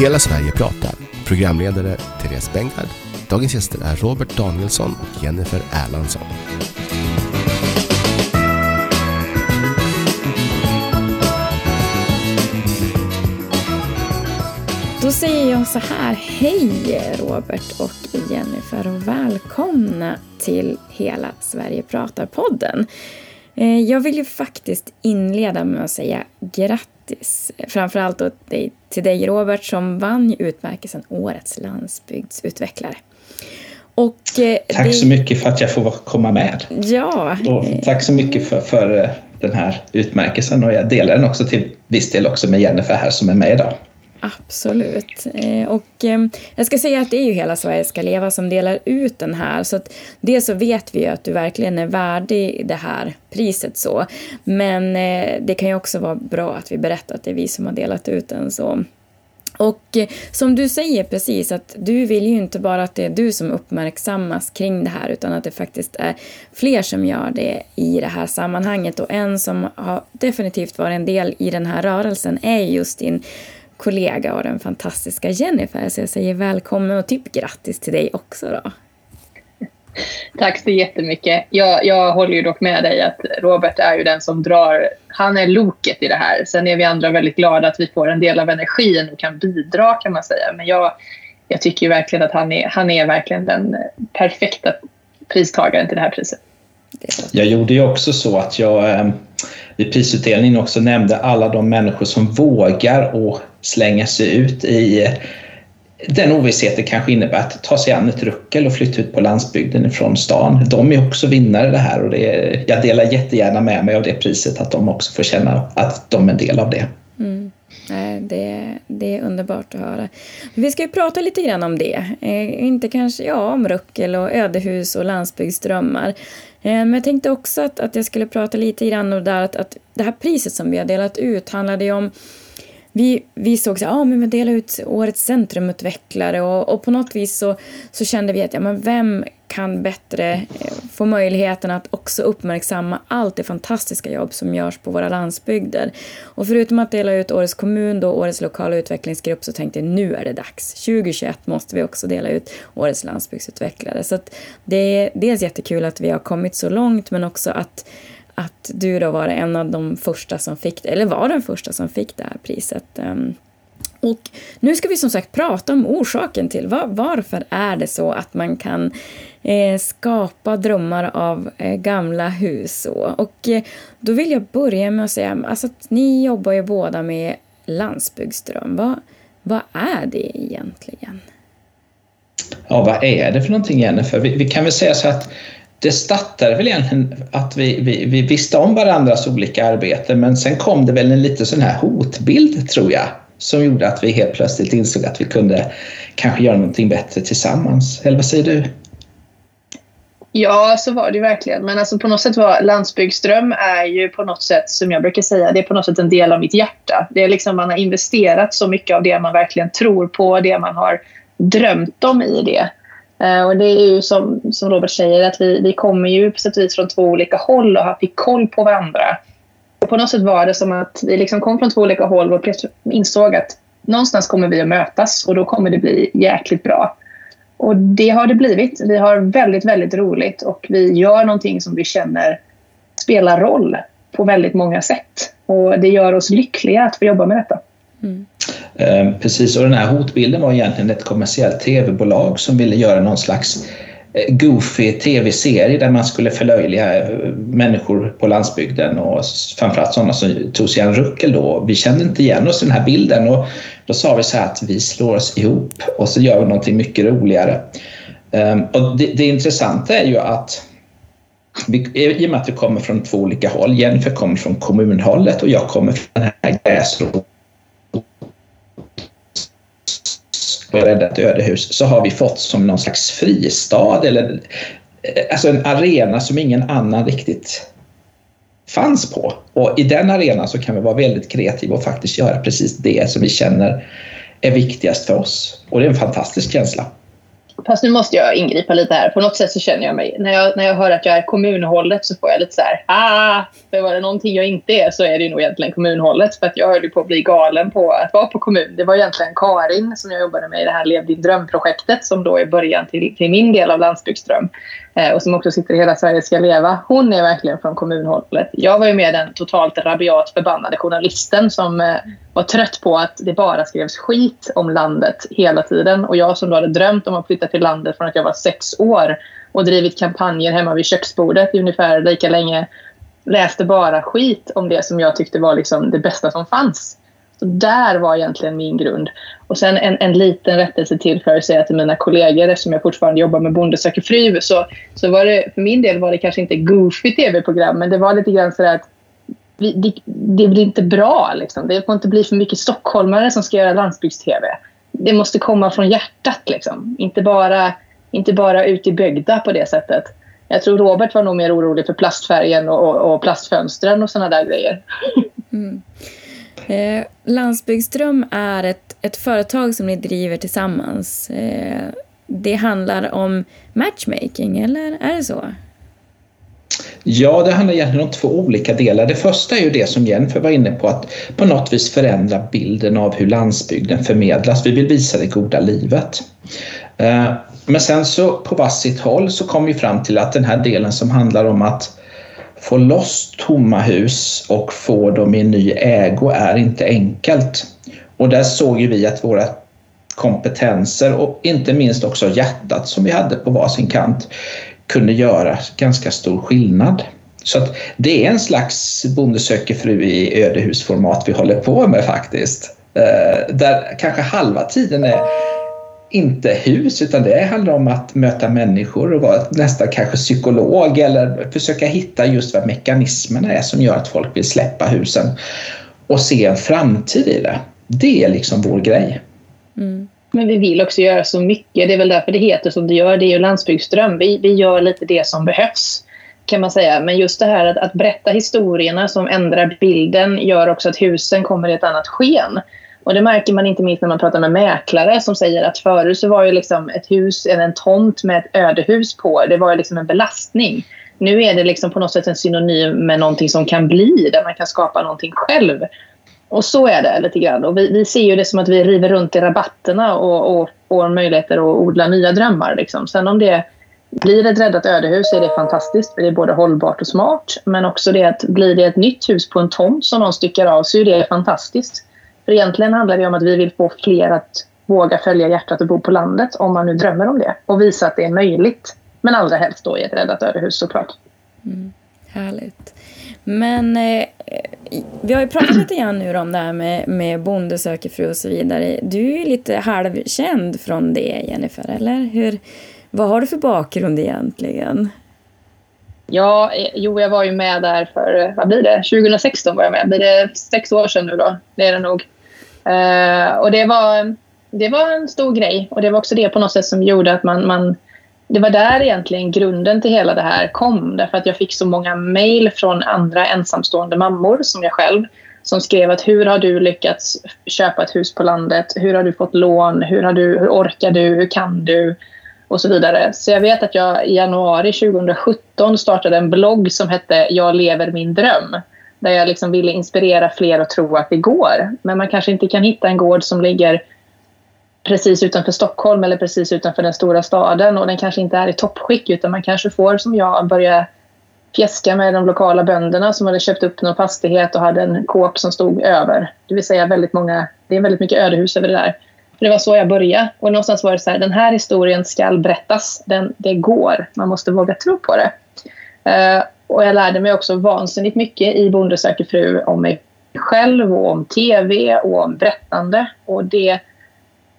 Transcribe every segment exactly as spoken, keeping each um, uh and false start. Hela Sverige pratar. Programledare Therese Bengard. Dagens gäster är Robert Danielsson och Jennifer Erlansson. Då säger jag så här, hej Robert och Jennifer och välkomna till Hela Sverige Pratar-podden. Jag vill ju faktiskt inleda med att säga grattis, framförallt till dig Robert som vann utmärkelsen Årets landsbygdsutvecklare. Och tack det... så mycket för att jag får komma med. Ja. Och tack så mycket för, för den här utmärkelsen, och jag delar den också till viss del också med Jennifer här som är med idag. Absolut. Och jag ska säga att det är ju Hela Sverige ska leva som delar ut den här. Så att det så vet vi ju att du verkligen är värdig det här priset så. Men det kan ju också vara bra att vi berättar att det är vi som har delat ut den så. Och som du säger precis, att du vill ju inte bara att det är du som uppmärksammas kring det här, utan att det faktiskt är fler som gör det i det här sammanhanget. Och en som har definitivt varit en del i den här rörelsen är just din kollega och den fantastiska Jennifer, så jag säger välkommen och typ grattis till dig också då. Tack så jättemycket. Jag, jag håller ju dock med dig att Robert är ju den som drar, han är loket i det här. Sen är vi andra väldigt glada att vi får en del av energin och kan bidra, kan man säga. Men jag, jag tycker ju verkligen att han är, han är verkligen den perfekta pristagaren till det här priset. Jag gjorde ju också så att jag vid prisutdelningen också nämnde alla de människor som vågar och slänga sig ut i den ovisshet det kanske innebär att ta sig an ett ruckel och flytta ut på landsbygden ifrån stan. De är också vinnare i det här, och det är, jag delar jättegärna med mig av det priset, att de också får känna att de är en del av det. Mm. Det, det är underbart att höra. Vi ska ju prata lite grann om det. Eh, inte kanske ja, om ruckel och ödehus och landsbygdsdrömmar. Eh, men jag tänkte också att, att jag skulle prata lite grann om det där. Att, att det här priset som vi har delat ut handlade ju om... Vi, vi såg så ja, men vi delar ut årets centrumutvecklare. Och, och på något vis så, så kände vi att ja, men vem kan bättre få möjligheten att också uppmärksamma allt det fantastiska jobb som görs på våra landsbygder. Och förutom att dela ut årets kommun och årets lokala utvecklingsgrupp, så tänkte jag nu är det dags. tjugohundratjugoett måste vi också dela ut årets landsbygdsutvecklare. Så att det är dels jättekul att vi har kommit så långt, men också att att du då var en av de första som fick, eller var den första som fick det här priset. Och nu ska vi som sagt prata om orsaken till var, varför är det så att man kan eh, skapa drömmar av eh, gamla hus. Och, och eh, då vill jag börja med att säga alltså att ni jobbar ju båda med landsbygdsdröm. Vad, vad är det egentligen? Ja, vad är det för någonting, Jennifer? Vi, vi kan väl säga så att det startade väl egentligen att vi, vi, vi visste om varandras olika arbeten, men sen kom det väl en liten sån här hotbild, tror jag, som gjorde att vi helt plötsligt insåg att vi kunde kanske göra någonting bättre tillsammans. Eller vad säger du? Ja, så var det verkligen. Men alltså på något sätt var landsbygdsdröm är ju på något sätt, som jag brukar säga, det är på något sätt en del av mitt hjärta. Det är liksom man har investerat så mycket av det man verkligen tror på, det man har drömt om i det. Och det är ju som, som Robert säger att vi, vi kommer ju på sätt och vis från två olika håll och har fick koll på varandra. Och på något sätt var det som att vi liksom kom från två olika håll och insåg att någonstans kommer vi att mötas och då kommer det bli jäkligt bra. Och det har det blivit. Vi har väldigt, väldigt roligt och vi gör någonting som vi känner spelar roll på väldigt många sätt. Och det gör oss lyckliga att få jobba med detta. Mm. Precis, och den här hotbilden var egentligen ett kommersiellt tv-bolag som ville göra någon slags goofy tv-serie där man skulle förlöjliga människor på landsbygden och framförallt sådana som tog sig en ruckel då. Vi kände inte igen oss i den här bilden och då sa vi så här att vi slår oss ihop och så gör vi någonting mycket roligare. Och det, det intressanta är ju att vi, i och med att vi kommer från två olika håll, Jennifer kommer från kommunhållet och jag kommer från den här gräsroten och räddat ödehus, så har vi fått som någon slags fristad eller alltså en arena som ingen annan riktigt fanns på. Och i den arenan så kan vi vara väldigt kreativa och faktiskt göra precis det som vi känner är viktigast för oss. Och det är en fantastisk känsla. Fast nu måste jag ingripa lite här. På något sätt så känner jag mig, när jag, när jag hör att jag är kommunhållet så får jag lite så här, ah, för var det någonting jag inte är så är det nog egentligen kommunhållet. För att jag höll på att bli galen på att vara på kommun. Det var egentligen Karin som jag jobbade med i det här Lev din dröm-projektet som då är början till, till min del av Landsbygdsdröm. Eh, och som också sitter i Hela Sverige ska leva. Hon är verkligen från kommunhållet. Jag var ju med den totalt rabiat förbannade journalisten som eh, var trött på att det bara skrevs skit om landet hela tiden. Och jag som då hade drömt om att flytta till landet från att jag var sex år och drivit kampanjer hemma vid köksbordet i ungefär lika länge, läste bara skit om det som jag tyckte var liksom det bästa som fanns. Så där var egentligen min grund. Och sen en, en liten rättelse till för att säga till mina kollegor, eftersom jag fortfarande jobbar med Bonde söker fru, så, så var det, för min del var det kanske inte goofy tv-program, men det var lite grann sådär att vi, det, det blir inte bra liksom. Det får inte bli för mycket stockholmare som ska göra landsbygds-tv. Det måste komma från hjärtat liksom. Inte bara, inte bara ut i bygda på det sättet. Jag tror Robert var nog mer orolig för plastfärgen och, och, och plastfönstren och sådana där grejer. Mm. Eh, Landsbygdsdröm är ett, ett företag som ni driver tillsammans. Eh, det handlar om matchmaking, eller är det så? Ja, det handlar egentligen om två olika delar. Det första är ju det som Jennifer var inne på, att på något vis förändra bilden av hur landsbygden förmedlas. Vi vill visa det goda livet. Men sen så på varsitt håll så kom vi fram till att den här delen som handlar om att få loss tomma hus och få dem i ny ägo är inte enkelt. Och där såg ju vi att våra kompetenser och inte minst också hjärtat som vi hade på varsin kant kunde göra ganska stor skillnad. Så att det är en slags Bonde söker fru i ödehusformat vi håller på med faktiskt. Eh, där kanske halva tiden är inte hus, utan det handlar om att möta människor och vara nästan kanske psykolog eller försöka hitta just vad mekanismerna är som gör att folk vill släppa husen och se en framtid i det. Det är liksom vår grej. Mm. Men vi vill också göra så mycket. Det är väl därför det heter som det gör. Det är ju Landsbygdsdröm. Vi, vi gör lite det som behövs, kan man säga. Men just det här att, att berätta historierna som ändrar bilden gör också att husen kommer i ett annat sken. Och det märker man inte minst när man pratar med mäklare som säger att förut så var ju liksom ett hus eller en tomt med ett ödehus på. Det var ju liksom en belastning. Nu är det liksom på något sätt en synonym med någonting som kan bli, där man kan skapa någonting själv. Och så är det lite grann. Och vi, vi ser ju det som att vi river runt i rabatterna och, och får möjligheter att odla nya drömmar. Liksom. Sen om det blir ett räddat ödehus är det fantastiskt. För det är både hållbart och smart. Men också det att blir det ett nytt hus på en tomt som någon styckar av så är det fantastiskt. För egentligen handlar det om att vi vill få fler att våga följa hjärtat och bo på landet. Om man nu drömmer om det. Och visa att det är möjligt. Men allra helst då i ett räddat ödehus såklart. Mm, härligt. Men eh, vi har ju pratat lite grann nu om det här med, med Bonde söker fru och så vidare. Du är ju lite halvkänd från det, Jennifer, eller? Hur, vad har du för bakgrund egentligen? Ja, jo, jag var ju med där för, vad blir det? tjugo sexton var jag med. Blir det sex år sedan nu då? Det är det nog. Eh, och det var, det var en stor grej. Och det var också det på något sätt som gjorde att man... man det var där egentligen grunden till hela det här kom. Därför att jag fick så många mejl från andra ensamstående mammor som jag själv. Som skrev att hur har du lyckats köpa ett hus på landet? Hur har du fått lån? Hur, har du, hur orkar du? Hur kan du? Och så vidare. Så jag vet att jag i januari tjugo sjutton startade en blogg som hette Jag lever min dröm. Där jag liksom ville inspirera fler att tro att det går. Men man kanske inte kan hitta en gård som ligger... precis utanför Stockholm eller precis utanför den stora staden. Och den kanske inte är i toppskick utan man kanske får som jag börja fjäska med de lokala bönderna som hade köpt upp någon fastighet och hade en kåp som stod över. Det vill säga väldigt många, det är väldigt mycket ödehus över det där. För det var så jag började. Och någonstans var det så här, den här historien ska berättas. Den, det går. Man måste våga tro på det. Uh, och jag lärde mig också vansinnigt mycket i Bonde söker fru om mig själv och om tv och om berättande. Och det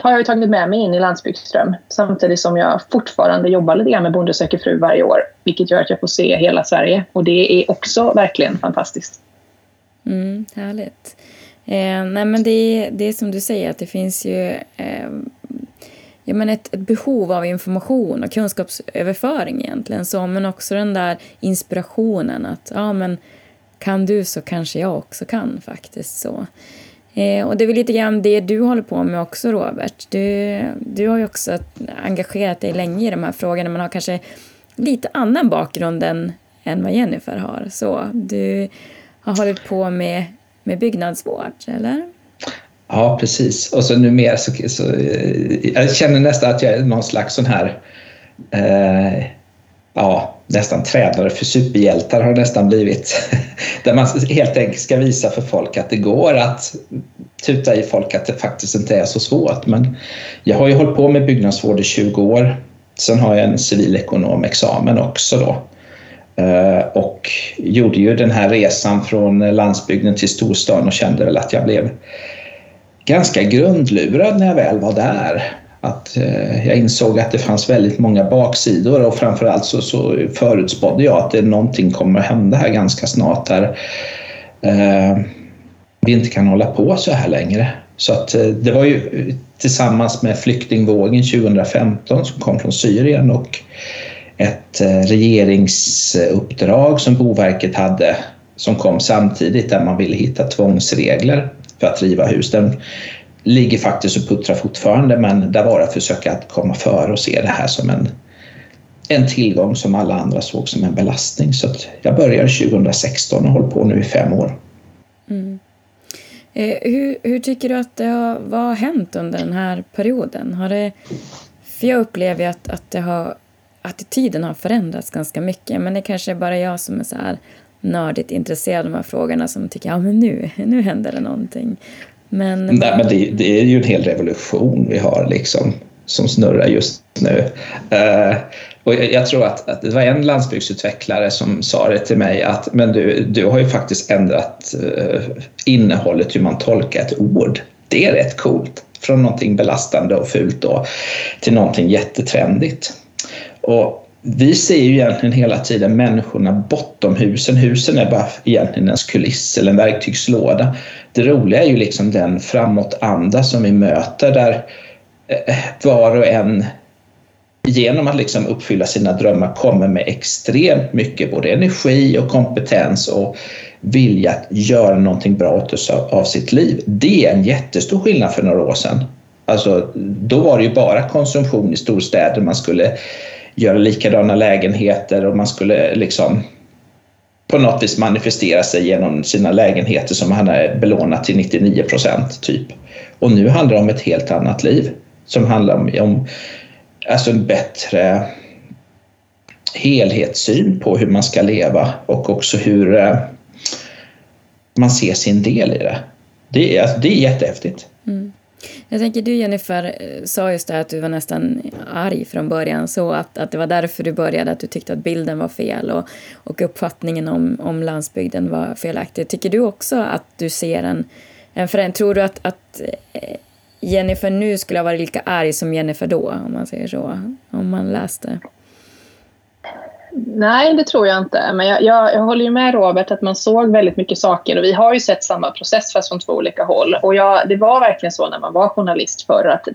har jag tagit med mig in i Landsbygdsström samtidigt som jag fortfarande jobbar lite grann med Bonde söker fru varje år, vilket gör att jag får se hela Sverige och det är också verkligen fantastiskt. Mm, härligt. Eh, nej men det, det är som du säger att det finns ju eh, jag menar ett, ett behov av information och kunskapsöverföring egentligen så, men också den där inspirationen att ja men kan du så kanske jag också kan faktiskt så. Eh, och det är väl lite grann det du håller på med också, Robert. Du, du har ju också engagerat dig länge i de här frågorna. Man har kanske lite annan bakgrund än, än vad Jennifer har. Så du har hållit på med, med byggnadsvård, eller? Ja, precis. Och så numera så, så jag känner nästan att jag är någon slags sån här eh, ja, nästan tränare för superhjältar har nästan blivit. Där man helt enkelt ska visa för folk att det går att tuta i folk att det faktiskt inte är så svårt. Men jag har ju hållit på med byggnadsvård i tjugo år. Sen har jag en civilekonomexamen också då. Och gjorde ju den här resan från landsbygden till storstan och kände väl att jag blev ganska grundlurad när jag väl var där. Att jag insåg att det fanns väldigt många baksidor och framförallt så, så förutspådde jag att det, någonting kommer att hända här ganska snart där eh, vi inte kan hålla på så här längre. Så att det var ju tillsammans med flyktingvågen tjugo femton som kom från Syrien och ett regeringsuppdrag som Boverket hade som kom samtidigt där man ville hitta tvångsregler för att riva hus. Den ligger faktiskt och puttrar fortfarande, men där var det att försöka att komma före och se det här som en, en tillgång som alla andra såg som en belastning. Så att jag började tjugo sexton och håller på nu i fem år. Mm. Eh, hur, hur tycker du att det har, vad har hänt under den här perioden? Har det, för jag upplever att, att det har, attityden har förändrats ganska mycket, men det kanske är bara jag som är så här nördigt intresserad av de här frågorna som tycker ja men nu, nu händer det någonting. Men, Nej, men det, det är ju en hel revolution vi har liksom, som snurrar just nu. Uh, och jag, jag tror att, att det var en landsbygdsutvecklare som sa det till mig att men du, du har ju faktiskt ändrat uh, innehållet hur man tolkar ett ord. Det är rätt coolt. Från någonting belastande och fult då, till någonting jättetrendigt. Och vi ser ju egentligen hela tiden människorna bortom husen. Husen är bara egentligen ens kuliss eller en verktygslåda. Det roliga är ju liksom den framåtanda som vi möter där var och en genom att liksom uppfylla sina drömmar kommer med extremt mycket både energi och kompetens och vilja att göra någonting bra av sitt liv. Det är en jättestor skillnad för några år sedan. Alltså, då var det ju bara konsumtion i storstäder, man skulle göra likadana lägenheter och man skulle liksom på något vis manifestera sig genom sina lägenheter som han är belånat till nittionio procent typ. Och nu handlar det om ett helt annat liv som handlar om, om alltså en bättre helhetssyn på hur man ska leva och också hur man ser sin del i det. Det är, det är jättehäftigt. Mm. Jag tänker, du Jennifer sa just det att du var nästan arg från början, så att, att det var därför du började, att du tyckte att bilden var fel och, och uppfattningen om, om landsbygden var felaktig. Tycker du också att du ser en, en förändring? Tror du att, att Jennifer nu skulle ha varit lika arg som Jennifer då, om man säger så, om man läste? Nej, det tror jag inte. Men jag, jag, jag håller ju med Robert att man såg väldigt mycket saker och vi har ju sett samma process fast från två olika håll. Och jag, det var verkligen så när man var journalist förr att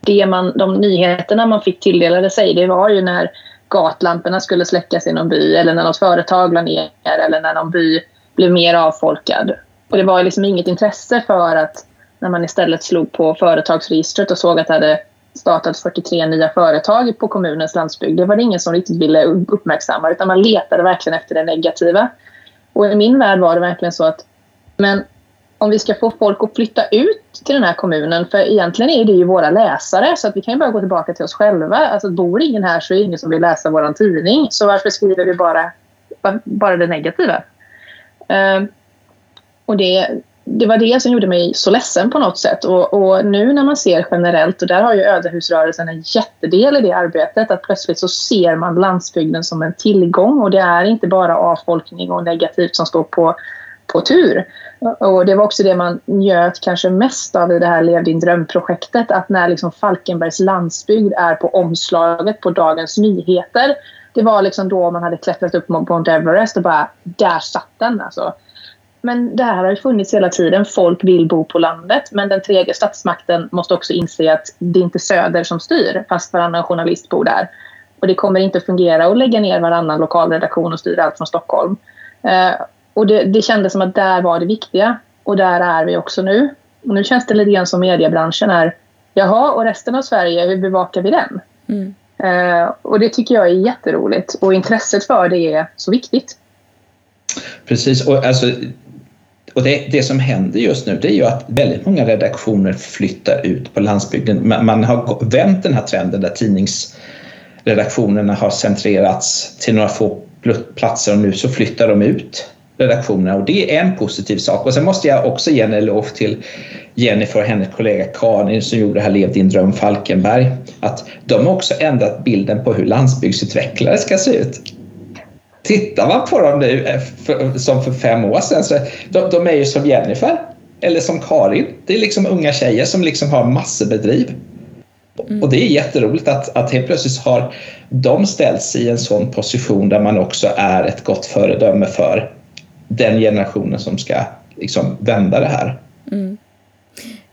det man, de nyheterna man fick tilldelade sig, det var ju när gatlamporna skulle släckas i någon by eller när något företag la ner eller när någon by blev mer avfolkad. Och det var liksom inget intresse för att när man istället slog på företagsregistret och såg att det hade startat fyrtiotre nya företag på kommunens landsbygd. Det var det ingen som riktigt ville uppmärksamma utan man letade verkligen efter det negativa. Och i min värld var det verkligen så att men om vi ska få folk att flytta ut till den här kommunen, för egentligen är det ju våra läsare så att vi kan ju bara gå tillbaka till oss själva. Alltså bor ingen här så är det ingen som vill läsa vår tidning, så varför skriver vi bara, bara det negativa? Uh, och det Det var det som gjorde mig så ledsen på något sätt. Och, och nu när man ser generellt, och där har ju Ödehusrörelsen en jättedel i det arbetet, att plötsligt så ser man landsbygden som en tillgång. Och det är inte bara avfolkning och negativt som står på, på tur. Och det var också det man njöt kanske mest av i det här Lev din dröm-projektet. Att när liksom Falkenbergs landsbygd är på omslaget på Dagens Nyheter. Det var liksom då man hade klättrat upp mot Mount Everest och bara, där satt den alltså. Men det här har ju funnits hela tiden. Folk vill bo på landet. Men den tredje statsmakten måste också inse att det inte är söder som styr. Fast varannan journalist bor där. Och det kommer inte att fungera att lägga ner varannan lokalredaktion och styra allt från Stockholm. Eh, och det, det kändes som att där var det viktiga. Och där är vi också nu. Och nu känns det lite grann som mediebranschen är, jaha, och resten av Sverige, hur bevakar vi den? Mm. Eh, och det tycker jag är jätteroligt. Och intresset för det är så viktigt. Precis, och alltså... Och det, det som händer just nu, det är ju att väldigt många redaktioner flyttar ut på landsbygden. Man, man har vänt den här trenden där tidningsredaktionerna har centrerats till några få platser och nu så flyttar de ut redaktionerna. Och det är en positiv sak. Och sen måste jag också ge en lov till Jennifer och hennes kollega Karin som gjorde det här Lev din dröm Falkenberg. Att de har också ändrat bilden på hur landsbygdsutvecklare ska se ut. Tittar man på dem nu för, som för fem år sedan så de, de är ju som Jennifer eller som Karin. Det är liksom unga tjejer som liksom har massor bedriv. Mm. Och det är jätteroligt att, att helt plötsligt har de ställts i en sån position där man också är ett gott föredöme för den generationen som ska liksom vända det här. Mm.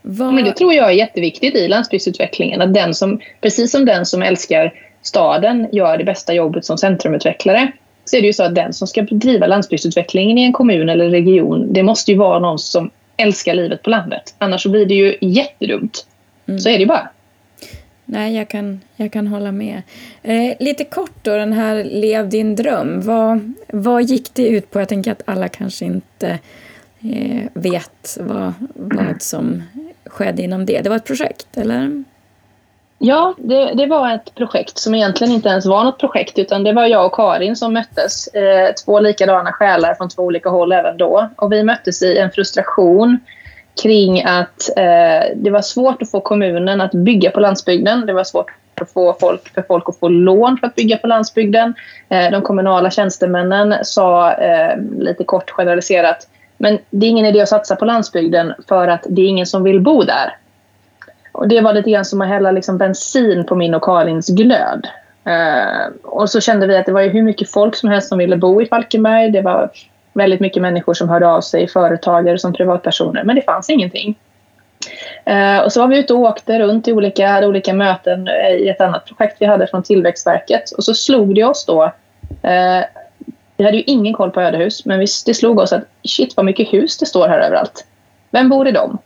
Var... Men det tror jag är jätteviktigt i landsbygdsutvecklingen. Att den som, precis som den som älskar staden gör det bästa jobbet som centrumutvecklare, så är det ju så att den som ska driva landsbygdsutvecklingen i en kommun eller region, det måste ju vara någon som älskar livet på landet. Annars så blir det ju jättedumt. Mm. Så är det ju bara. Nej, jag kan, jag kan hålla med. Eh, lite kort då, den här Lev din dröm. Vad, vad gick det ut på? Jag tänker att alla kanske inte eh, vet vad, vad som skedde inom det. Det var ett projekt, eller? Ja, det, det var ett projekt som egentligen inte ens var något projekt, utan det var jag och Karin som möttes. Eh, två likadana själar från två olika håll även då. Och vi möttes i en frustration kring att eh, det var svårt att få kommunen att bygga på landsbygden. Det var svårt att få folk, för folk att få lån för att bygga på landsbygden. Eh, de kommunala tjänstemännen sa eh, lite kort generaliserat, men det är ingen idé att satsa på landsbygden för att det är ingen som vill bo där. Och det var lite grann som att hälla liksom bensin på min och Karins glöd. Eh, och så kände vi att det var ju hur mycket folk som helst som ville bo i Falkenberg. Det var väldigt mycket människor som hörde av sig, företagare som privatpersoner. Men det fanns ingenting. Eh, och så var vi ute och åkte runt i olika, olika möten i ett annat projekt vi hade från Tillväxtverket. Och så slog det oss då. Eh, vi hade ju ingen koll på ödehus, men vi, det slog oss att shit vad mycket hus det står här överallt. Vem bor i dem?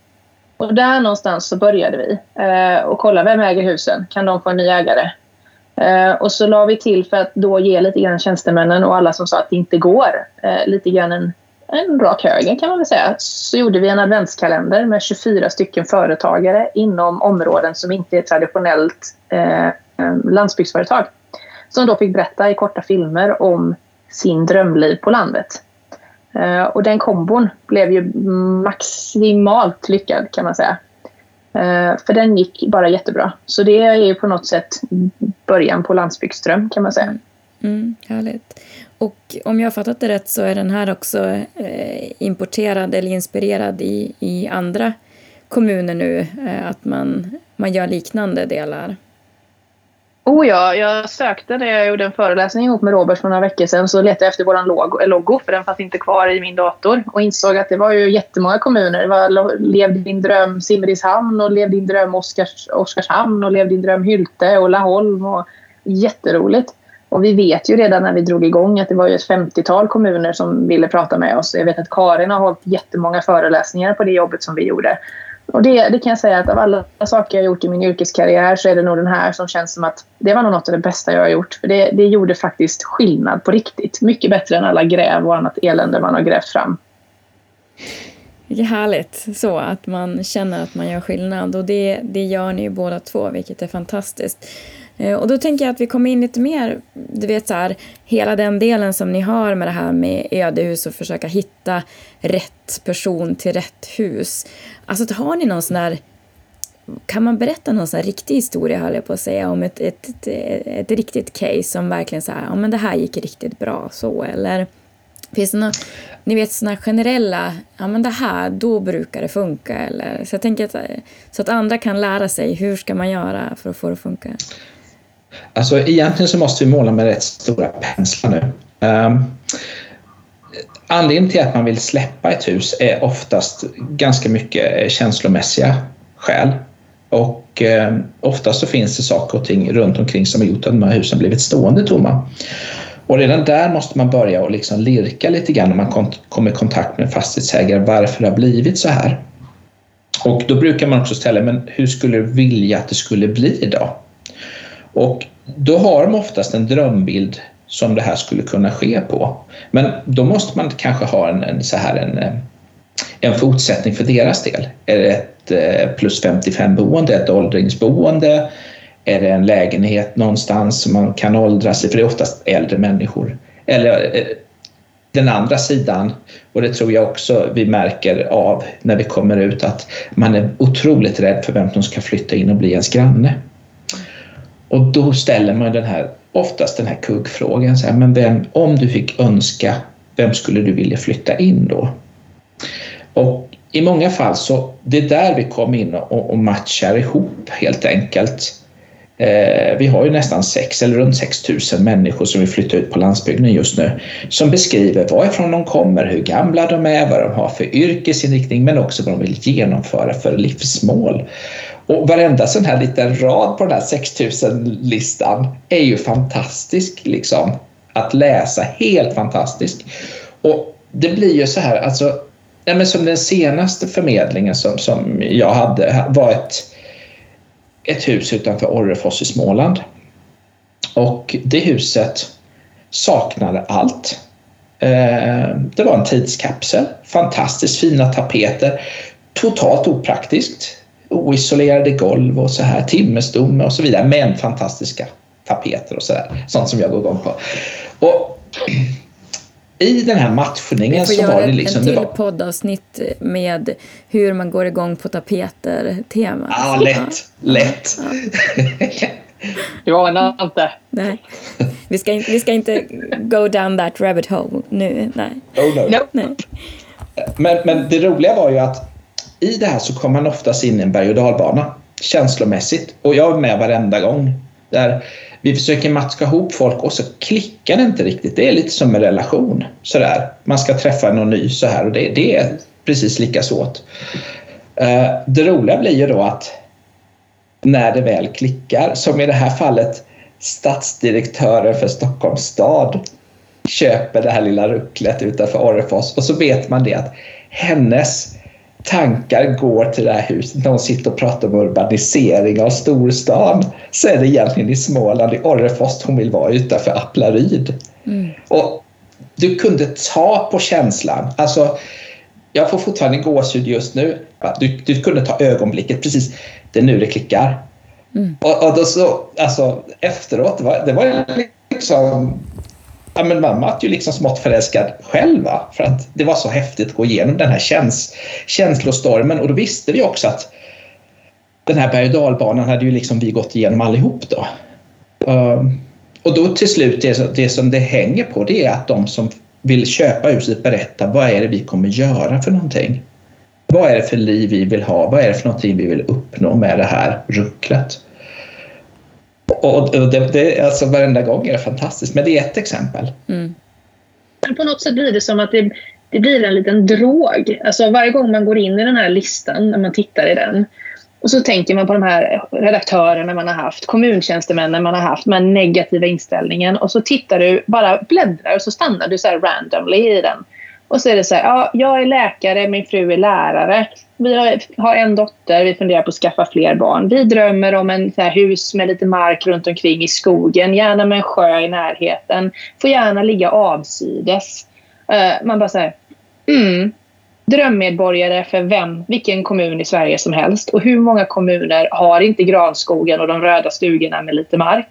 Och där någonstans så började vi eh, och kolla, vem äger husen? Kan de få en ny ägare? Eh, och så la vi till för att då ge lite grann tjänstemännen och alla som sa att det inte går, eh, lite grann en, en rak höger kan man väl säga. Så gjorde vi en adventskalender med tjugofyra stycken företagare inom områden som inte är traditionellt eh, landsbygdsföretag. Som då fick berätta i korta filmer om sin drömliv på landet. Och den kombon blev ju maximalt lyckad kan man säga. För den gick bara jättebra. Så det är ju på något sätt början på landsbygdsdröm kan man säga. Mm, härligt. Och om jag har fattat det rätt så är den här också importerad eller inspirerad i, i andra kommuner nu. Att man, man gör liknande delar. Oh ja, jag sökte när jag gjorde en föreläsning ihop med Robert för några veckor sedan, så letade jag efter vår logo, för den fanns inte kvar i min dator, och insåg att det var ju jättemånga kommuner. Det var Lev din dröm Simrishamn och Lev din dröm Oskars, Oskarshamn och Lev din dröm Hylte och Laholm, och jätteroligt. Och vi vet ju redan när vi drog igång att det var ju ett femtiotal kommuner som ville prata med oss. Jag vet att Karin har hållit jättemånga föreläsningar på det jobbet som vi gjorde. Och det, det kan jag säga att av alla saker jag gjort i min yrkeskarriär så är det nog den här som känns som att det var nog något av det bästa jag har gjort. För det, det gjorde faktiskt skillnad på riktigt. Mycket bättre än alla gräv och annat elände man har grävt fram. Det är härligt så att man känner att man gör skillnad. Och det, det gör ni ju båda två, vilket är fantastiskt. Och då tänker jag att vi kommer in lite mer, du vet så här, hela den delen som ni har med det här med ödehus och försöka hitta rätt person till rätt hus. Alltså har ni någon sån här, kan man berätta någon sån här riktig historia höll jag på att säga om ett, ett, ett, ett riktigt case som verkligen så här, ja men det här gick riktigt bra så, eller finns det någon, ni vet såna generella, ja men det här, då brukar det funka, eller så jag tänker att, så att andra kan lära sig hur ska man göra för att få det att funka. Alltså egentligen så måste vi måla med rätt stora penslar nu. Um, anledningen till att man vill släppa ett hus är oftast ganska mycket känslomässiga skäl. Och um, oftast så finns det saker och ting runt omkring som har gjort att de här husen blivit stående tomma. Och redan där måste man börja och liksom lirka lite grann när man kont- kommer i kontakt med fastighetsägare varför det har blivit så här. Och då brukar man också ställa, men hur skulle du vilja att det skulle bli då? Och då har de oftast en drömbild som det här skulle kunna ske på. Men då måste man kanske ha en, en, så här en, en fortsättning för deras del. Är det ett plus femtiofem-boende, ett åldringsboende? Är det en lägenhet någonstans som man kan åldras i? För det är oftast äldre människor. Eller den andra sidan, och det tror jag också vi märker av när vi kommer ut, att man är otroligt rädd för vem som ska flytta in och bli ens granne. Och då ställer man den här, oftast den här kuggfrågan, så här, men vem, om du fick önska, vem skulle du vilja flytta in då? Och i många fall så, det är där vi kommer in och, och matchar ihop helt enkelt. Eh, vi har ju nästan sex eller runt sex tusen människor som vi flyttar ut på landsbygden just nu, som beskriver varifrån de kommer, hur gamla de är, vad de har för yrkesinriktning, men också vad de vill genomföra för livsmål. Och varenda sån här liten rad på den här sex tusen-listan är ju fantastisk liksom, att läsa, helt fantastisk. Och det blir ju så här, alltså, nej men som den senaste förmedlingen som, som jag hade var ett, ett hus utanför Orrefors i Småland. Och det huset saknade allt. Det var en tidskapsel, fantastiskt fina tapeter, totalt opraktiskt. Oisolerade golv och så här, timmerstomme och så vidare, men fantastiska tapeter och så där, sånt som jag går igång på. Och i den här matchningen så var det liksom... Vi får göra en till poddavsnitt med hur man går igång på tapeter-temat. Ja, lätt, lätt. Ja. Jag anar inte. Nej. Vi ska inte, vi ska inte go down that rabbit hole nu. Nej. Oh, no. No. Nej. Men, men det roliga var ju att i det här så kommer man oftast in i en berg- och dalbana, känslomässigt. Och jag är med varenda gång. Där vi försöker matcha ihop folk och så klickar det inte riktigt. Det är lite som en relation. Sådär. Man ska träffa någon ny så här och det, det är precis lika svårt. Det roliga blir ju då att när det väl klickar, som i det här fallet stadsdirektören för Stockholms stad köper det här lilla rucklet utanför Orrefors, och så vet man det att hennes tankar går till det här huset. De sitter och pratar om urbanisering av storstan. Så är det egentligen i Småland, i Orrefors, hon vill vara utanför Aplarid. Mm. Och du kunde ta på känslan. Alltså, jag får fortfarande gåshud just nu. Du, du kunde ta ögonblicket. Precis, det är nu det klickar. Mm. Och, och då så, alltså, efteråt, det var, det var liksom... Ja, men mamma var ju liksom smått förälskad själva, för att det var så häftigt att gå igenom den här käns- känslostormen. Och då visste vi också att den här berg- och dalbanan hade ju liksom vi gått igenom allihop då. Och då till slut, det, det som det hänger på, det är att de som vill köpa huset berättar, vad är det vi kommer göra för någonting? Vad är det för liv vi vill ha? Vad är det för någonting vi vill uppnå med det här rucklet? Och det, det, alltså varenda gång är det fantastiskt, men det är ett exempel. Mm. På något sätt blir det som att det, det blir en liten drog. Alltså varje gång man går in i den här listan, när man tittar i den, och så tänker man på de här redaktörerna man har haft, kommuntjänstemännen man har haft, med negativa inställningen, och så tittar du, bara bläddrar, och så stannar du så här randomly i den. Och så är det så här, ja, jag är läkare, min fru är lärare. Vi har en dotter, vi funderar på att skaffa fler barn. Vi drömmer om en så här hus med lite mark runt omkring i skogen, gärna med en sjö i närheten. Får gärna ligga avsides. Uh, man bara så här, mm, drömmedborgare för vem, vilken kommun i Sverige som helst. Och hur många kommuner har inte granskogen och de röda stugorna med lite mark?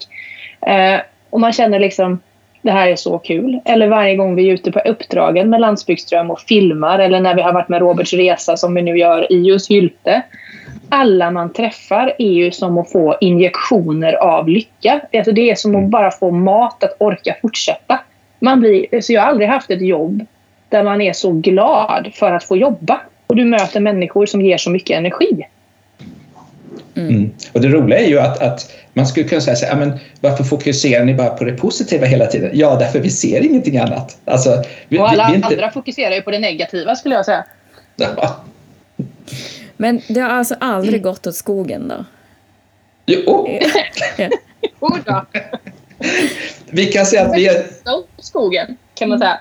Uh, och man känner liksom, det här är så kul. Eller varje gång vi är ute på uppdragen med Landsbygdsdröm och filmar, eller när vi har varit med Roberts resa som vi nu gör i just Hylte. Alla man träffar är ju som att få injektioner av lycka. Alltså det är som att bara få mat att orka fortsätta. Man blir, så jag har aldrig haft ett jobb där man är så glad för att få jobba. Och du möter människor som ger så mycket energi. Mm. Mm. Och det roliga är ju att, att man skulle kunna säga så här, men varför fokuserar ni bara på det positiva hela tiden? Ja, därför vi ser ingenting annat. Alltså, vi, och alla vi, vi inte... andra fokuserar ju på det negativa, skulle jag säga. Ja. Men det har alltså aldrig mm. gått åt skogen då? Jo! Jo då! Vi kan säga att vi är... skogen, kan man säga.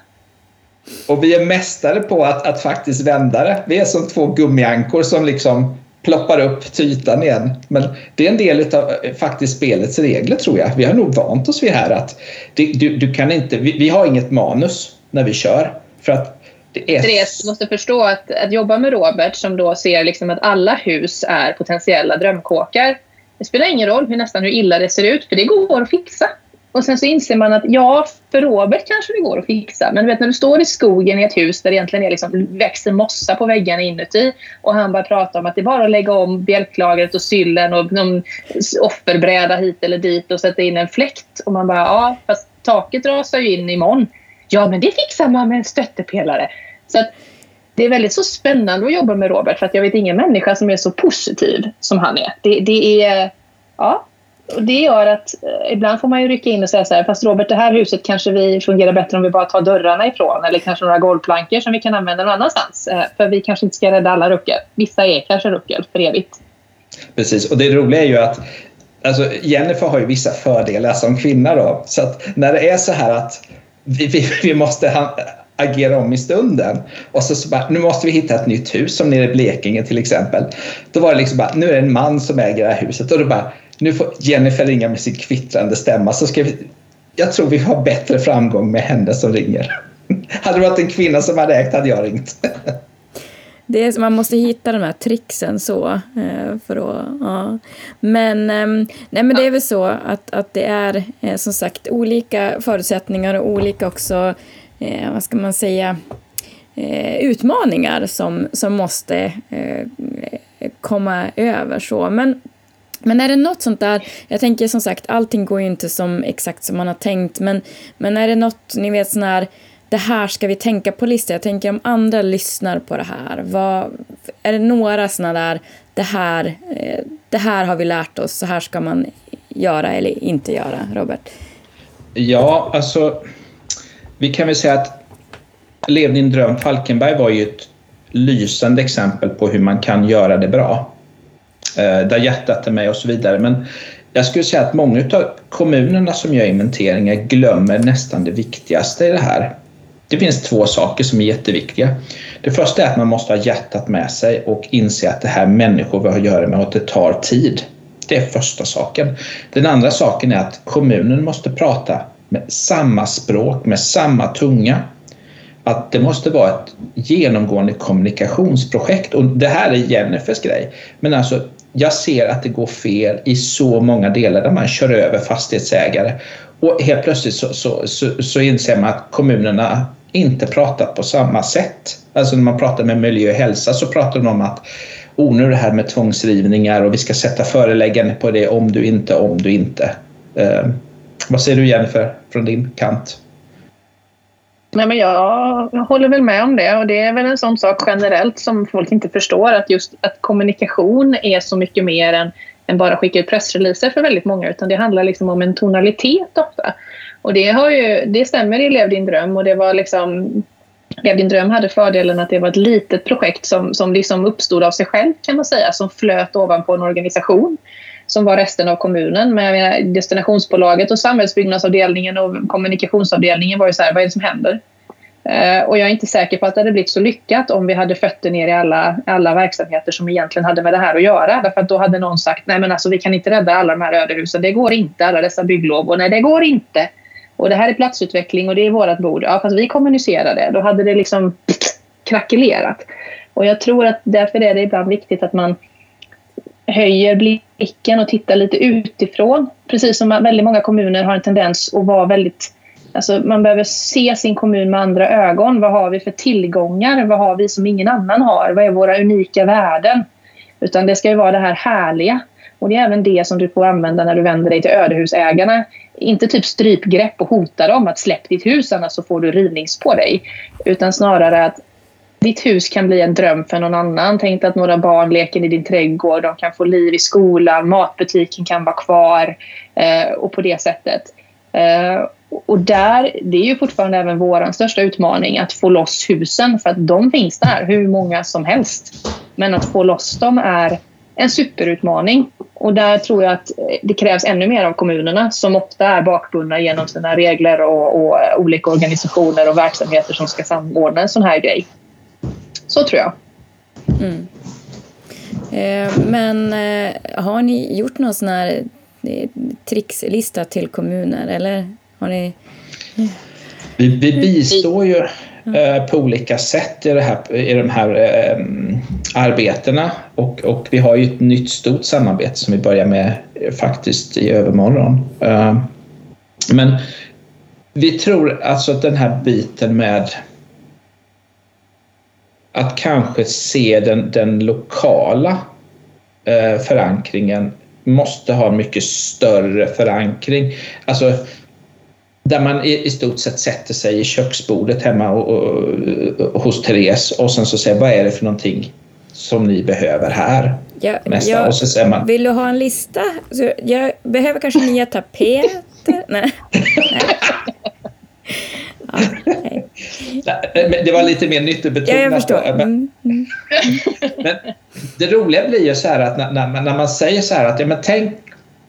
Och vi är mästare på att, att faktiskt vända det. Vi är som två gummiankor som liksom ploppar upp till ytan igen. Men det är en del av faktiskt spelets regler, tror jag. Vi har nog vant oss vid här att det, du, du kan inte, vi, vi har inget manus när vi kör. För att det är... Therese måste förstå att, att jobba med Robert som då ser liksom att alla hus är potentiella drömkåkar. Det spelar ingen roll hur nästan hur illa det ser ut, för det går att fixa. Och sen så inser man att ja, för Robert kanske det går att fixa. Men du vet, när du står i skogen i ett hus där det egentligen är liksom, växer mossa på väggarna inuti. Och han bara pratar om att det är bara att lägga om bjälklagret och syllen och någon offerbräda hit eller dit och sätta in en fläkt. Och man bara, ja, fast taket rasar ju in imorgon. Ja, men det fixar man med en stöttepelare. Så att det är väldigt så spännande att jobba med Robert. För att jag vet ingen människa som är så positiv som han är. Det, det är, ja... Och det gör att eh, ibland får man ju rycka in och säga så här, fast Robert, det här huset kanske vi fungerar bättre om vi bara tar dörrarna ifrån, eller kanske några golvplankor som vi kan använda någon annanstans, eh, för vi kanske inte ska rädda alla ruckel. Vissa är kanske ruckel för evigt. Precis, och det roliga är ju att alltså, Jennifer har ju vissa fördelar som kvinna då, så att när det är så här att vi, vi, vi måste ha, agera om i stunden och så, så bara, nu måste vi hitta ett nytt hus som nere i Blekinge till exempel, då var det liksom bara, nu är det en man som äger det här huset och då bara, nu får Jennifer ringa med sin kvittrande stämma så ska vi, jag tror vi har bättre framgång med henne som ringer. Hade det varit en kvinna som hade ägt hade jag ringt. Det är, man måste hitta de här tricksen så. För då, ja. Men, nej, men det är väl så att, att det är som sagt olika förutsättningar och olika också, vad ska man säga, utmaningar som, som måste komma över så. Men Men är det något sånt där, jag tänker som sagt, allting går ju inte som exakt som man har tänkt, men, men är det något, ni vet sån här, det här ska vi tänka på listan, jag tänker om andra lyssnar på det här, vad, är det några såna där, det här, det här har vi lärt oss, så här ska man göra eller inte göra, Robert? Ja, alltså, vi kan väl säga att Lev din dröm Falkenberg var ju ett lysande exempel på hur man kan göra det bra. Där hjärtat är med och så vidare. Men jag skulle säga att många av kommunerna som gör inventeringar glömmer nästan det viktigaste i det här. Det finns två saker som är jätteviktiga. Det första är att man måste ha hjärtat med sig och inse att det här människor vi har att göra med och att det tar tid. Det är första saken. Den andra saken är att kommunen måste prata med samma språk, med samma tunga. Att det måste vara ett genomgående kommunikationsprojekt. Och det här är Jennifers grej. Men alltså, jag ser att det går fel i så många delar där man kör över fastighetsägare. Och helt plötsligt så, så, så, så inser man att kommunerna inte pratar på samma sätt. Alltså när man pratar med miljö och hälsa så pratar de om att oh, nu är det här med tvångsrivningar och vi ska sätta föreläggande på det om du inte, om du inte. Eh, vad säger du Jennifer från din kant? Nej, men jag håller väl med om det, och det är väl en sån sak generellt som folk inte förstår, att just att kommunikation är så mycket mer än, än bara skicka ut pressreleaser för väldigt många, utan det handlar liksom om en tonalitet ofta. Och det, har ju, det stämmer i Lev din dröm, och det var liksom, Lev din dröm hade fördelen att det var ett litet projekt som, som liksom uppstod av sig själv kan man säga, som flöt ovanpå en organisation som var resten av kommunen, med destinationsbolaget och samhällsbyggnadsavdelningen och kommunikationsavdelningen var ju så här, vad är det som händer? Eh, och jag är inte säker på att det hade blivit så lyckat om vi hade fötter ner i alla, alla verksamheter som egentligen hade med det här att göra, därför att då hade någon sagt, nej men alltså vi kan inte rädda alla de här ödehusen, det går inte, alla dessa bygglov, och nej det går inte, och det här är platsutveckling och det är vårat bord, ja fast vi kommunicerade, då hade det liksom krackelerat. Och jag tror att därför är det ibland viktigt att man höjer blicken och tittar lite utifrån. Precis som väldigt många kommuner har en tendens att vara väldigt... Alltså man behöver se sin kommun med andra ögon. Vad har vi för tillgångar? Vad har vi som ingen annan har? Vad är våra unika värden? Utan det ska ju vara det här härliga. Och det är även det som du får använda när du vänder dig till ödehusägarna. Inte typ strypgrepp och hota dem att släpp ditt hus, annars så får du rivnings på dig. Utan snarare att ditt hus kan bli en dröm för någon annan. Tänk att några barn leker i din trädgård. De kan få liv i skolan. Matbutiken kan vara kvar. Eh, och på det sättet. Eh, och där, det är ju fortfarande även vår största utmaning. Att få loss husen. För att de finns där. Hur många som helst. Men att få loss dem är en superutmaning. Och där tror jag att det krävs ännu mer av kommunerna. Som ofta är bakbundna genom sina regler. Och, och olika organisationer och verksamheter som ska samordna en sån här grej. Så tror jag. Mm. Men har ni gjort någon sån här trixlista till kommuner, eller har ni... Vi, vi bistår ju eh, på olika sätt i, det här, i de här eh, arbetena och, och vi har ju ett nytt stort samarbete som vi börjar med eh, faktiskt i övermorgon. Eh, men vi tror alltså att den här biten med att kanske se den, den lokala eh, förankringen måste ha mycket större förankring. Alltså där man i stort sett sätter sig i köksbordet hemma och, och, och, hos Therese och sen så säger, vad är det för någonting som ni behöver här? Ja, nästa. Jag, och så säger man, vill du ha en lista? Så jag behöver kanske nya tapeter? Nej. Nej. Ja, nej. Det var lite mer nyttobetonat. Ja, jag förstår. Mm. Mm. Men det roliga blir ju så här att när, när, man, när man säger så här att ja, men tänk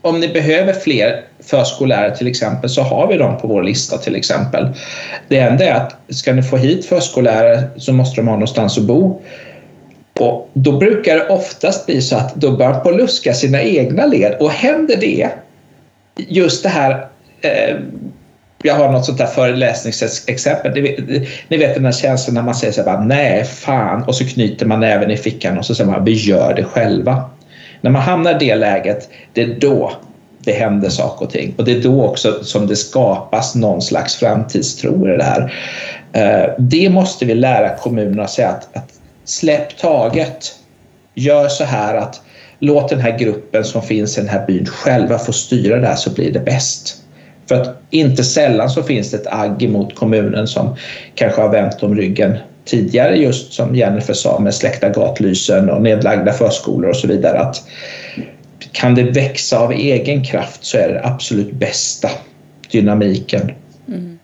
om ni behöver fler förskollärare till exempel, så har vi dem på vår lista till exempel. Det enda är att ska ni få hit förskollärare så måste de ha någonstans att bo. Och då brukar det oftast bli så att de börjar på att luska sina egna led. Och händer det, just det här, eh, jag har något sånt där föreläsningsexempel. Ni vet den här känslan när man säger så här, nej fan, och så knyter man även i fickan och så säger man, vi gör det själva. När man hamnar i det läget, det är då det händer saker och ting. Och det är då också som det skapas någon slags framtidstro i det här. Det måste vi lära kommunerna att säga, att, att släpp taget. Gör så här att låt den här gruppen som finns i den här byn själva få styra det här, så blir det bäst. För att inte sällan så finns det ett agg emot kommunen som kanske har vänt om ryggen tidigare, just som Jennifer sa med släckta gatlysen och nedlagda förskolor och så vidare, att kan det växa av egen kraft så är det absolut bästa dynamiken. Mm.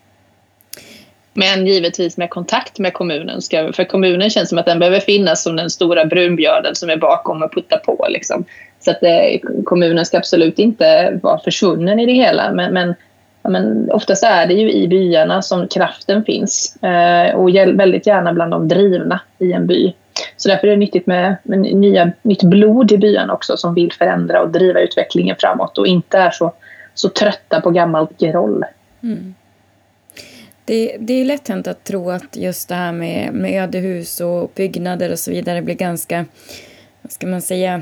Men givetvis med kontakt med kommunen, ska, för kommunen känns som att den behöver finnas som den stora brunbjörnen som är bakom och puttar på liksom. Så att eh, kommunen ska absolut inte vara försvunnen i det hela, men, men Ja, men oftast är det ju i byarna som kraften finns eh, och väldigt gärna bland de drivna i en by. Så därför är det nyttigt med, med nya, nytt blod i byn också som vill förändra och driva utvecklingen framåt och inte är så, så trötta på gammalt groll. Mm. Det, det är lätt hänt att tro att just det här med, med ödehus och byggnader och så vidare blir ganska, vad ska man säga,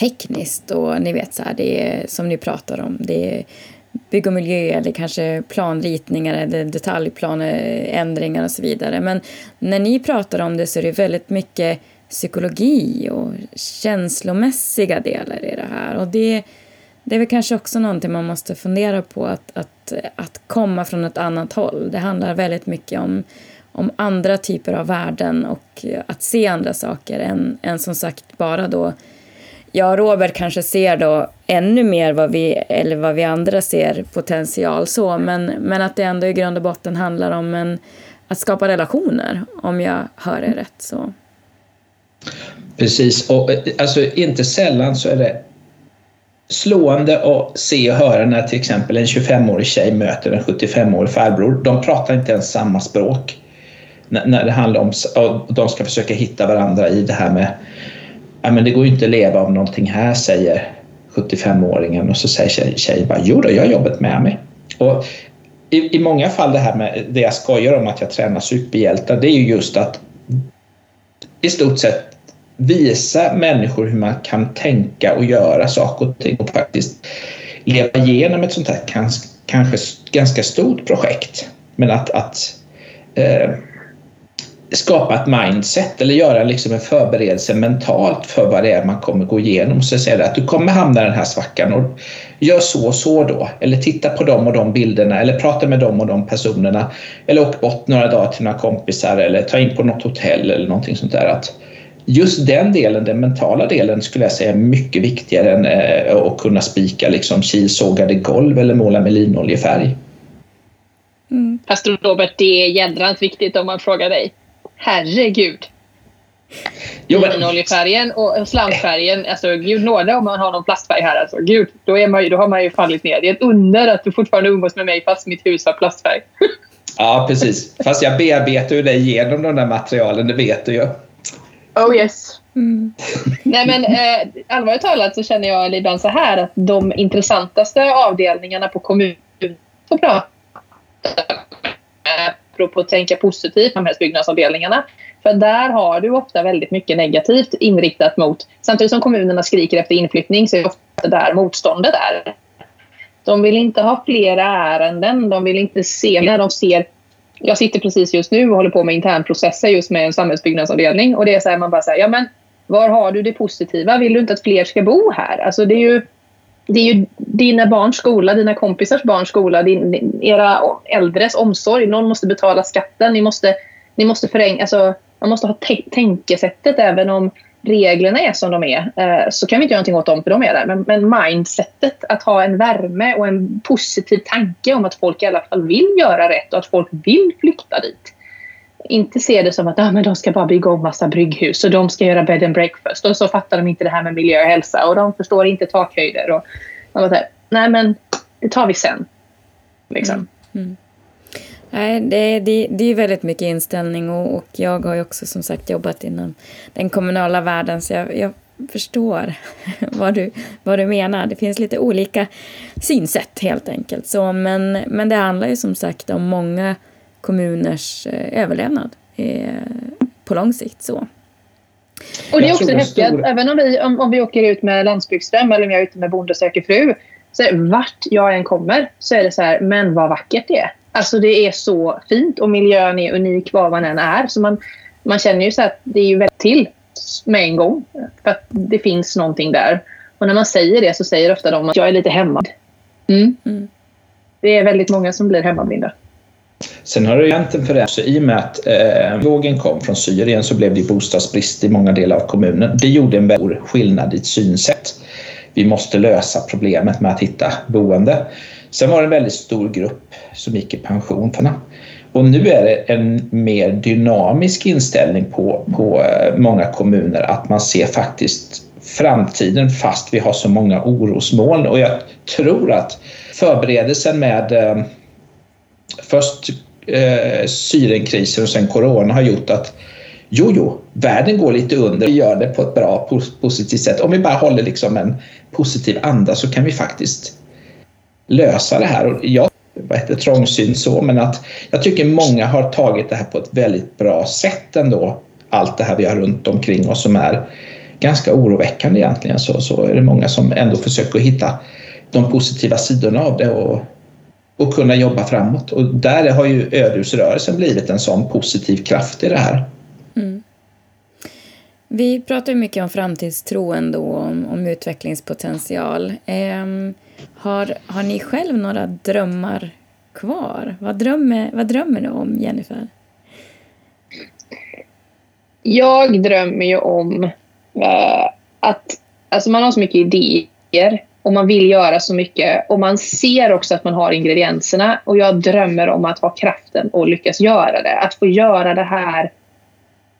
tekniskt. Och ni vet så här, det är, som ni pratar om, det är bygg och miljö eller kanske planritningar eller detaljplanändringar och så vidare. Men när ni pratar om det så är det väldigt mycket psykologi och känslomässiga delar i det här. Och det, det är väl kanske också någonting man måste fundera på, att, att, att komma från ett annat håll. Det handlar väldigt mycket om, om andra typer av värden och att se andra saker än, än som sagt bara då. Ja, Robert kanske ser då ännu mer vad vi, eller vad vi andra ser potential så, men, men att det ändå i grund och botten handlar om en, att skapa relationer, om jag hör det rätt så. Precis, och alltså, inte sällan så är det slående att se och höra när till exempel en tjugofemårig tjej möter en sjuttiofemårig farbror. De pratar inte ens samma språk när det handlar om, och de ska försöka hitta varandra i det här med, ja, men det går ju inte att leva av någonting här, säger sjuttiofemåringen, och så säger tjej, tjej bara, jo då, jag har jobbat med mig. Och i, i många fall det här med det jag skojar om att jag tränar superhjältar, det är ju just att i stort sett visa människor hur man kan tänka och göra saker och ting och faktiskt leva igenom ett sånt här kanske, kanske ganska stort projekt. Men att, att eh, skapa ett mindset eller göra liksom en förberedelse mentalt för vad det är man kommer gå igenom. Så säger det att du kommer hamna i den här svackan och gör så och så då. Eller titta på de och de bilderna eller prata med de och de personerna. Eller åk bort några dagar till några kompisar eller ta in på något hotell eller någonting sånt där. Att just den delen, den mentala delen, skulle jag säga är mycket viktigare än att kunna spika liksom kilsågade golv eller måla med linoljefärg. Mm. Fast Robert, det är jädrant viktigt om man frågar dig. Herregud. Jo, men... linoljefärgen och slamfärgen, alltså gud nåda om man har någon plastfärg här, alltså gud, då, är man ju, då har man ju fallit ner. Det är ett under att du fortfarande umgås med mig fast mitt hus har plastfärg. Ja, precis. Fast jag bearbetar ju dig igenom de där materialen, det vet du ju. Oh yes. Mm. Nej, men eh, allvarligt talat så känner jag ibland så här att de intressantaste avdelningarna på kommunen får prata apropå att tänka positivt, samhällsbyggnadsavdelningarna, för där har du ofta väldigt mycket negativt inriktat mot, samtidigt som kommunerna skriker efter inflyttning så är ofta där motståndet är. De vill inte ha flera ärenden, de vill inte se när de ser. Jag sitter precis just nu och håller på med internprocesser just med en samhällsbyggnadsavdelning. Och det är så här, man bara säger, ja men var har du det positiva? Vill du inte att fler ska bo här? Alltså det är ju, det är ju dina barns skola, dina kompisars barns skola, din, era äldres omsorg. Någon måste betala skatten, ni måste, ni måste föräng, alltså, man måste ha te- tänkesättet även om reglerna är som de är. Eh, så kan vi inte göra någonting åt dem för de är där. Men, men mindsetet, att ha en värme och en positiv tanke om att folk i alla fall vill göra rätt och att folk vill flykta dit. Inte se det som att ah, men de ska bara bygga om massa brygghus och de ska göra bed and breakfast och så fattar de inte det här med miljö och hälsa och de förstår inte takhöjder. Och, och där. Nej men det tar vi sen. Liksom. Mm. Mm. Nej, det, det, det är väldigt mycket inställning och, och jag har ju också som sagt jobbat inom den kommunala världen så jag, jag förstår vad du, vad du menar. Det finns lite olika synsätt helt enkelt. Så, men, men det handlar ju som sagt om många kommuners eh, överlevnad eh, på lång sikt. Så. Och det är också häftigt att även om vi, om, om vi åker ut med Landsbygdsdröm eller om jag är ute med Bonde söker fru så vart jag än kommer så är det så här, men vad vackert det är. Alltså det är så fint och miljön är unik var man än är. Så man, man känner ju så att det är ju väldigt till med en gång. För att det finns någonting där. Och när man säger det så säger ofta de att jag är lite hemma. Mm. Mm. Det är väldigt många som blir hemmablinda. Sen har det ju egentligen förändrats i och med att eh, vågen kom från Syrien så blev det bostadsbrist i många delar av kommunen. Det gjorde en stor skillnad i synsätt. Vi måste lösa problemet med att hitta boende. Sen var det en väldigt stor grupp som gick i pension. Och nu är det en mer dynamisk inställning på, på många kommuner att man ser faktiskt framtiden fast vi har så många orosmoln. Och jag tror att förberedelsen med eh, först eh, syrenkrisen och sen corona har gjort att Jo, jo, världen går lite under. Vi gör det på ett bra, positivt sätt. Om vi bara håller liksom en positiv anda så kan vi faktiskt lösa det här. Och jag var inte trångsynt så, men att jag tycker många har tagit det här på ett väldigt bra sätt ändå. Allt det här vi har runt omkring oss som är ganska oroväckande egentligen. Så, så är det många som ändå försöker hitta de positiva sidorna av det och, och kunna jobba framåt. Och där har ju Ödehusrörelsen blivit en sån positiv kraft i det här. Mm. Vi pratar ju mycket om framtidstro ändå, om, om utvecklingspotential. Eh, har, har ni själv några drömmar kvar? Vad drömmer, vad drömmer du om, Jennifer? Jag drömmer ju om eh, att alltså man har så mycket idéer och man vill göra så mycket och man ser också att man har ingredienserna och jag drömmer om att ha kraften och lyckas göra det. Att få göra det här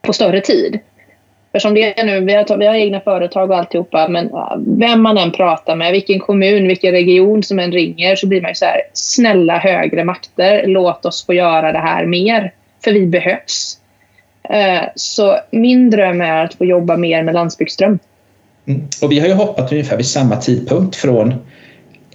på större tid. För som det är nu, vi har, vi har egna företag och alltihopa, men vem man än pratar med, vilken kommun, vilken region som än ringer så blir man ju så här, snälla högre makter, låt oss få göra det här mer, för vi behövs. Så min dröm är att få jobba mer med Landsbygdsdröm. Mm. Och vi har ju hoppat ungefär vid samma tidpunkt från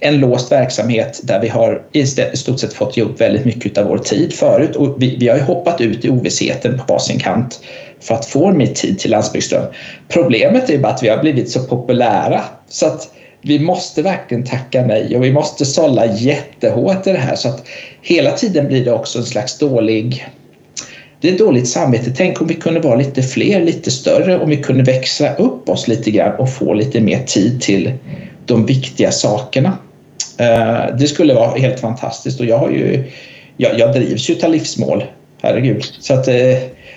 en låst verksamhet där vi har i stort sett fått ge upp väldigt mycket av vår tid förut och vi, vi har ju hoppat ut i ovissheten på varsin kant för att få mer tid till Landsbygdsström. Problemet är bara att vi har blivit så populära så att vi måste verkligen tacka nej och vi måste sålla jättehårt i det här så att hela tiden blir det också en slags dålig, det är ett dåligt samvete. Tänk om vi kunde vara lite fler, lite större, om vi kunde växa upp oss lite grann och få lite mer tid till de viktiga sakerna. Det skulle vara helt fantastiskt och jag har ju, jag, jag drivs ju till livsmål, herregud. Så att eh,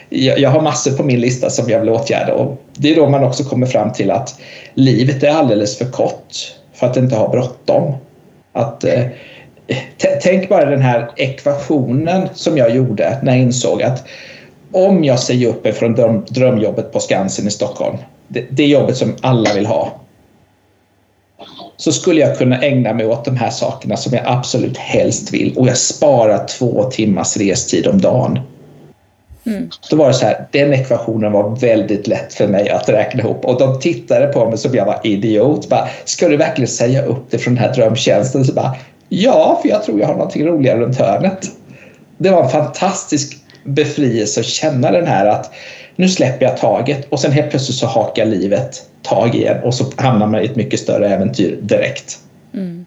jag, jag har massor på min lista som jag vill åtgärda och det är då man också kommer fram till att livet är alldeles för kort för att inte ha bråttom. Att, eh, t- tänk bara den här ekvationen som jag gjorde när jag insåg att om jag säger upp från dröm, drömjobbet på Skansen i Stockholm, det, det jobbet som alla vill ha, så skulle jag kunna ägna mig åt de här sakerna som jag absolut helst vill. Och jag sparar två timmars restid om dagen. Mm. Då var det så här, den ekvationen var väldigt lätt för mig att räkna ihop. Och de tittade på mig som jag var idiot. Bara, ska du verkligen säga upp det från den här drömtjänsten? Så bara, ja, för jag tror jag har någonting roligare runt hörnet. Det var en fantastisk befrielse att känna den här att nu släpper jag taget och sen helt plötsligt så hakar livet tag igen och så hamnar man i ett mycket större äventyr direkt. Mm.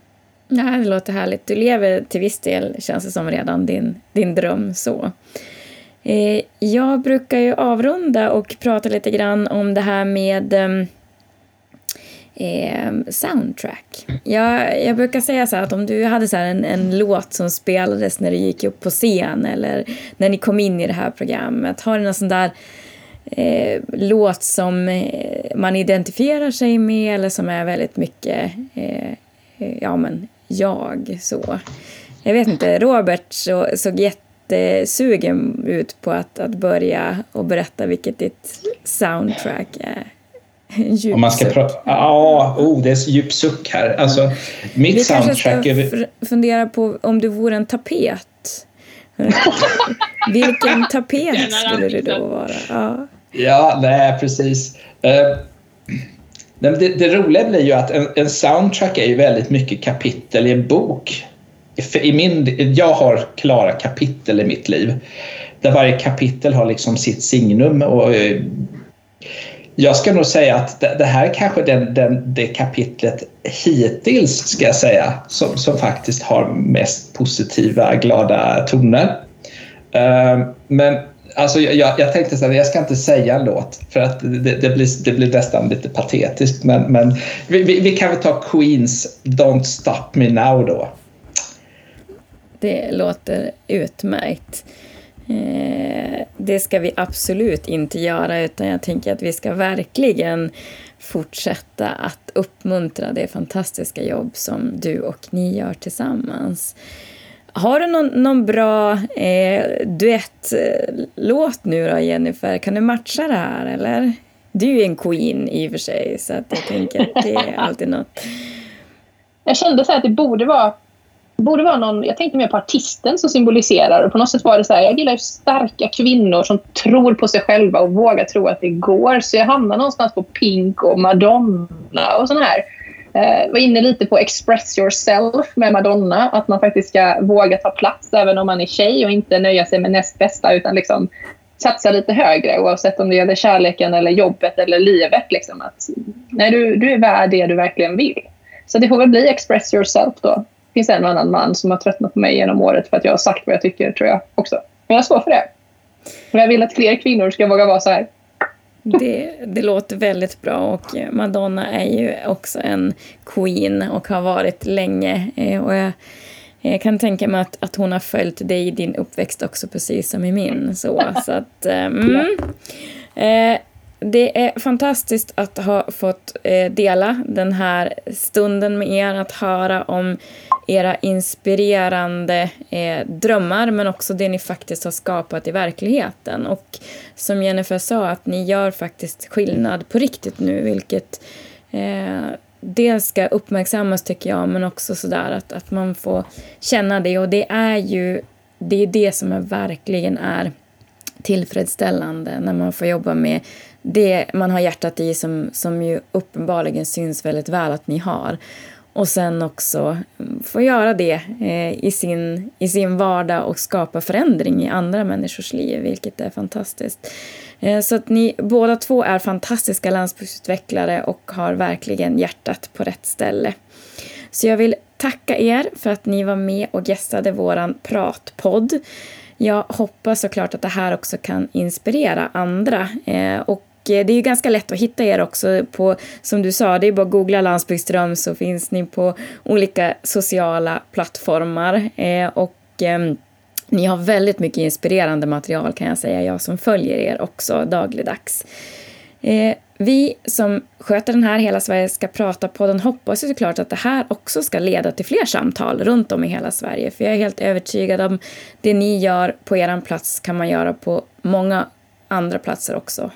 Ja, det låter härligt. Du lever till viss del, känns det som, redan din, din dröm så. Eh, jag brukar ju avrunda och prata lite grann om det här med eh, soundtrack. Jag, jag brukar säga så här att om du hade så här en, en låt som spelades när du gick upp på scen eller när ni kom in i det här programmet. Har du någon sån där eh, låt som man identifierar sig med eller som är väldigt mycket... Eh, ja men jag så jag vet inte, Robert så, såg jättesugen ut på att, att börja och berätta vilket ditt soundtrack är. Om man ska pra- ja, oh, det är djup suck här alltså, ja. Mitt vi soundtrack kanske ska är... f- fundera på om du vore en tapet. Vilken tapet skulle du då vara? Ja, ja nej precis uh... Det, det roliga blir ju att en, en soundtrack är ju väldigt mycket kapitel i en bok. För i min, jag har klara kapitel i mitt liv. Där varje kapitel har liksom sitt signum. Och jag ska nog säga att det, det här kanske den, den, det kapitlet hittills ska jag säga. Som, som faktiskt har mest positiva, glada toner. Uh, men... Alltså jag, jag tänkte så här, jag ska inte säga en låt för att det, det, blir, det blir nästan lite patetiskt. Men, men vi, vi, vi kan väl ta Queens Don't Stop Me Now då. Det låter utmärkt. Eh, det ska vi absolut inte göra utan jag tänker att vi ska verkligen fortsätta att uppmuntra det fantastiska jobb som du och ni gör tillsammans. Har du någon, någon bra eh, duettlåt nu då, Jennifer? Kan du matcha det här, eller? Du är ju en queen i och för sig, så att jag tänker att det är alltid något. Jag kände så här att det borde vara, borde vara någon, jag tänkte mer på artisten som symboliserar. Och på något sätt var det så här, jag gillar ju starka kvinnor som tror på sig själva och vågar tro att det går. Så jag hamnar någonstans på Pink och Madonna och sån här. Jag var inne lite på Express Yourself med Madonna. Att man faktiskt ska våga ta plats även om man är tjej och inte nöja sig med näst bästa utan liksom satsa lite högre oavsett om det gäller kärleken eller jobbet eller livet. Liksom. Att, nej, du, du är värd det du verkligen vill. Så det får väl bli Express Yourself då. Det finns en annan man som har tröttnat på mig genom året för att jag har sagt vad jag tycker, tror jag också. Men jag står för det. Och jag vill att fler kvinnor ska våga vara så här. Det, det låter väldigt bra och Madonna är ju också en queen och har varit länge och jag, jag kan tänka mig att, att hon har följt dig i din uppväxt också precis som i min så, så att, mm. eh, det är fantastiskt att ha fått eh, dela den här stunden med er, att höra om era inspirerande eh, drömmar men också det ni faktiskt har skapat i verkligheten. Och som Jennifer sa, att ni gör faktiskt skillnad på riktigt nu, vilket eh, det ska uppmärksammas tycker jag, men också sådär att, att man får känna det. Och det är ju det, är det som är verkligen är tillfredsställande när man får jobba med det man har hjärtat i, som, som ju uppenbarligen syns väldigt väl att ni har. Och sen också få göra det eh, i, sin, i sin vardag och skapa förändring i andra människors liv, vilket är fantastiskt. Eh, så att ni båda två är fantastiska landsbygdsutvecklare och har verkligen hjärtat på rätt ställe. Så jag vill tacka er för att ni var med och gästade våran pratpodd. Jag hoppas såklart att det här också kan inspirera andra eh, och det är ju ganska lätt att hitta er också på, som du sa, det är bara att googla Landsbygdsdröm så finns ni på olika sociala plattformar. Eh, och eh, ni har väldigt mycket inspirerande material kan jag säga, jag som följer er också dagligdags. Eh, vi som sköter den här Hela Sverige ska prata på den hoppas ju såklart att det här också ska leda till fler samtal runt om i hela Sverige. För jag är helt övertygad om det ni gör på eran plats kan man göra på många andra platser också.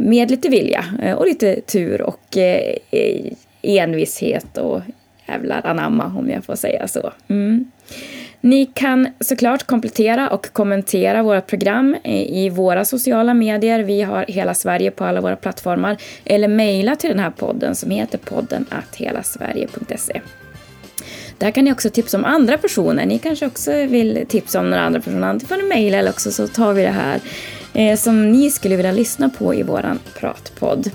Med lite vilja och lite tur och envishet och jävlar anamma om jag får säga så. Mm. Ni kan såklart komplettera och kommentera våra program i våra sociala medier. Vi har Hela Sverige på alla våra plattformar. Eller mejla till den här podden som heter podden att hela sverige punkt se. Där kan ni också tipsa om andra personer. Ni kanske också vill tipsa om några andra personer. Antingen får ni mejla eller också så tar vi det här eh, som ni skulle vilja lyssna på i våran pratpodd.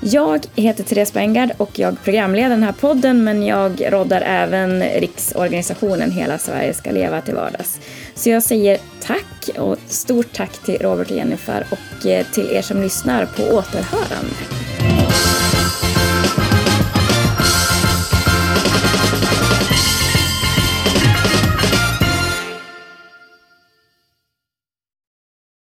Jag heter Therese Bengard och jag programleder den här podden, men jag roddar även Riksorganisationen Hela Sverige ska leva till vardags. Så jag säger tack och stort tack till Robert och Jennifer och till er som lyssnar på återhörande.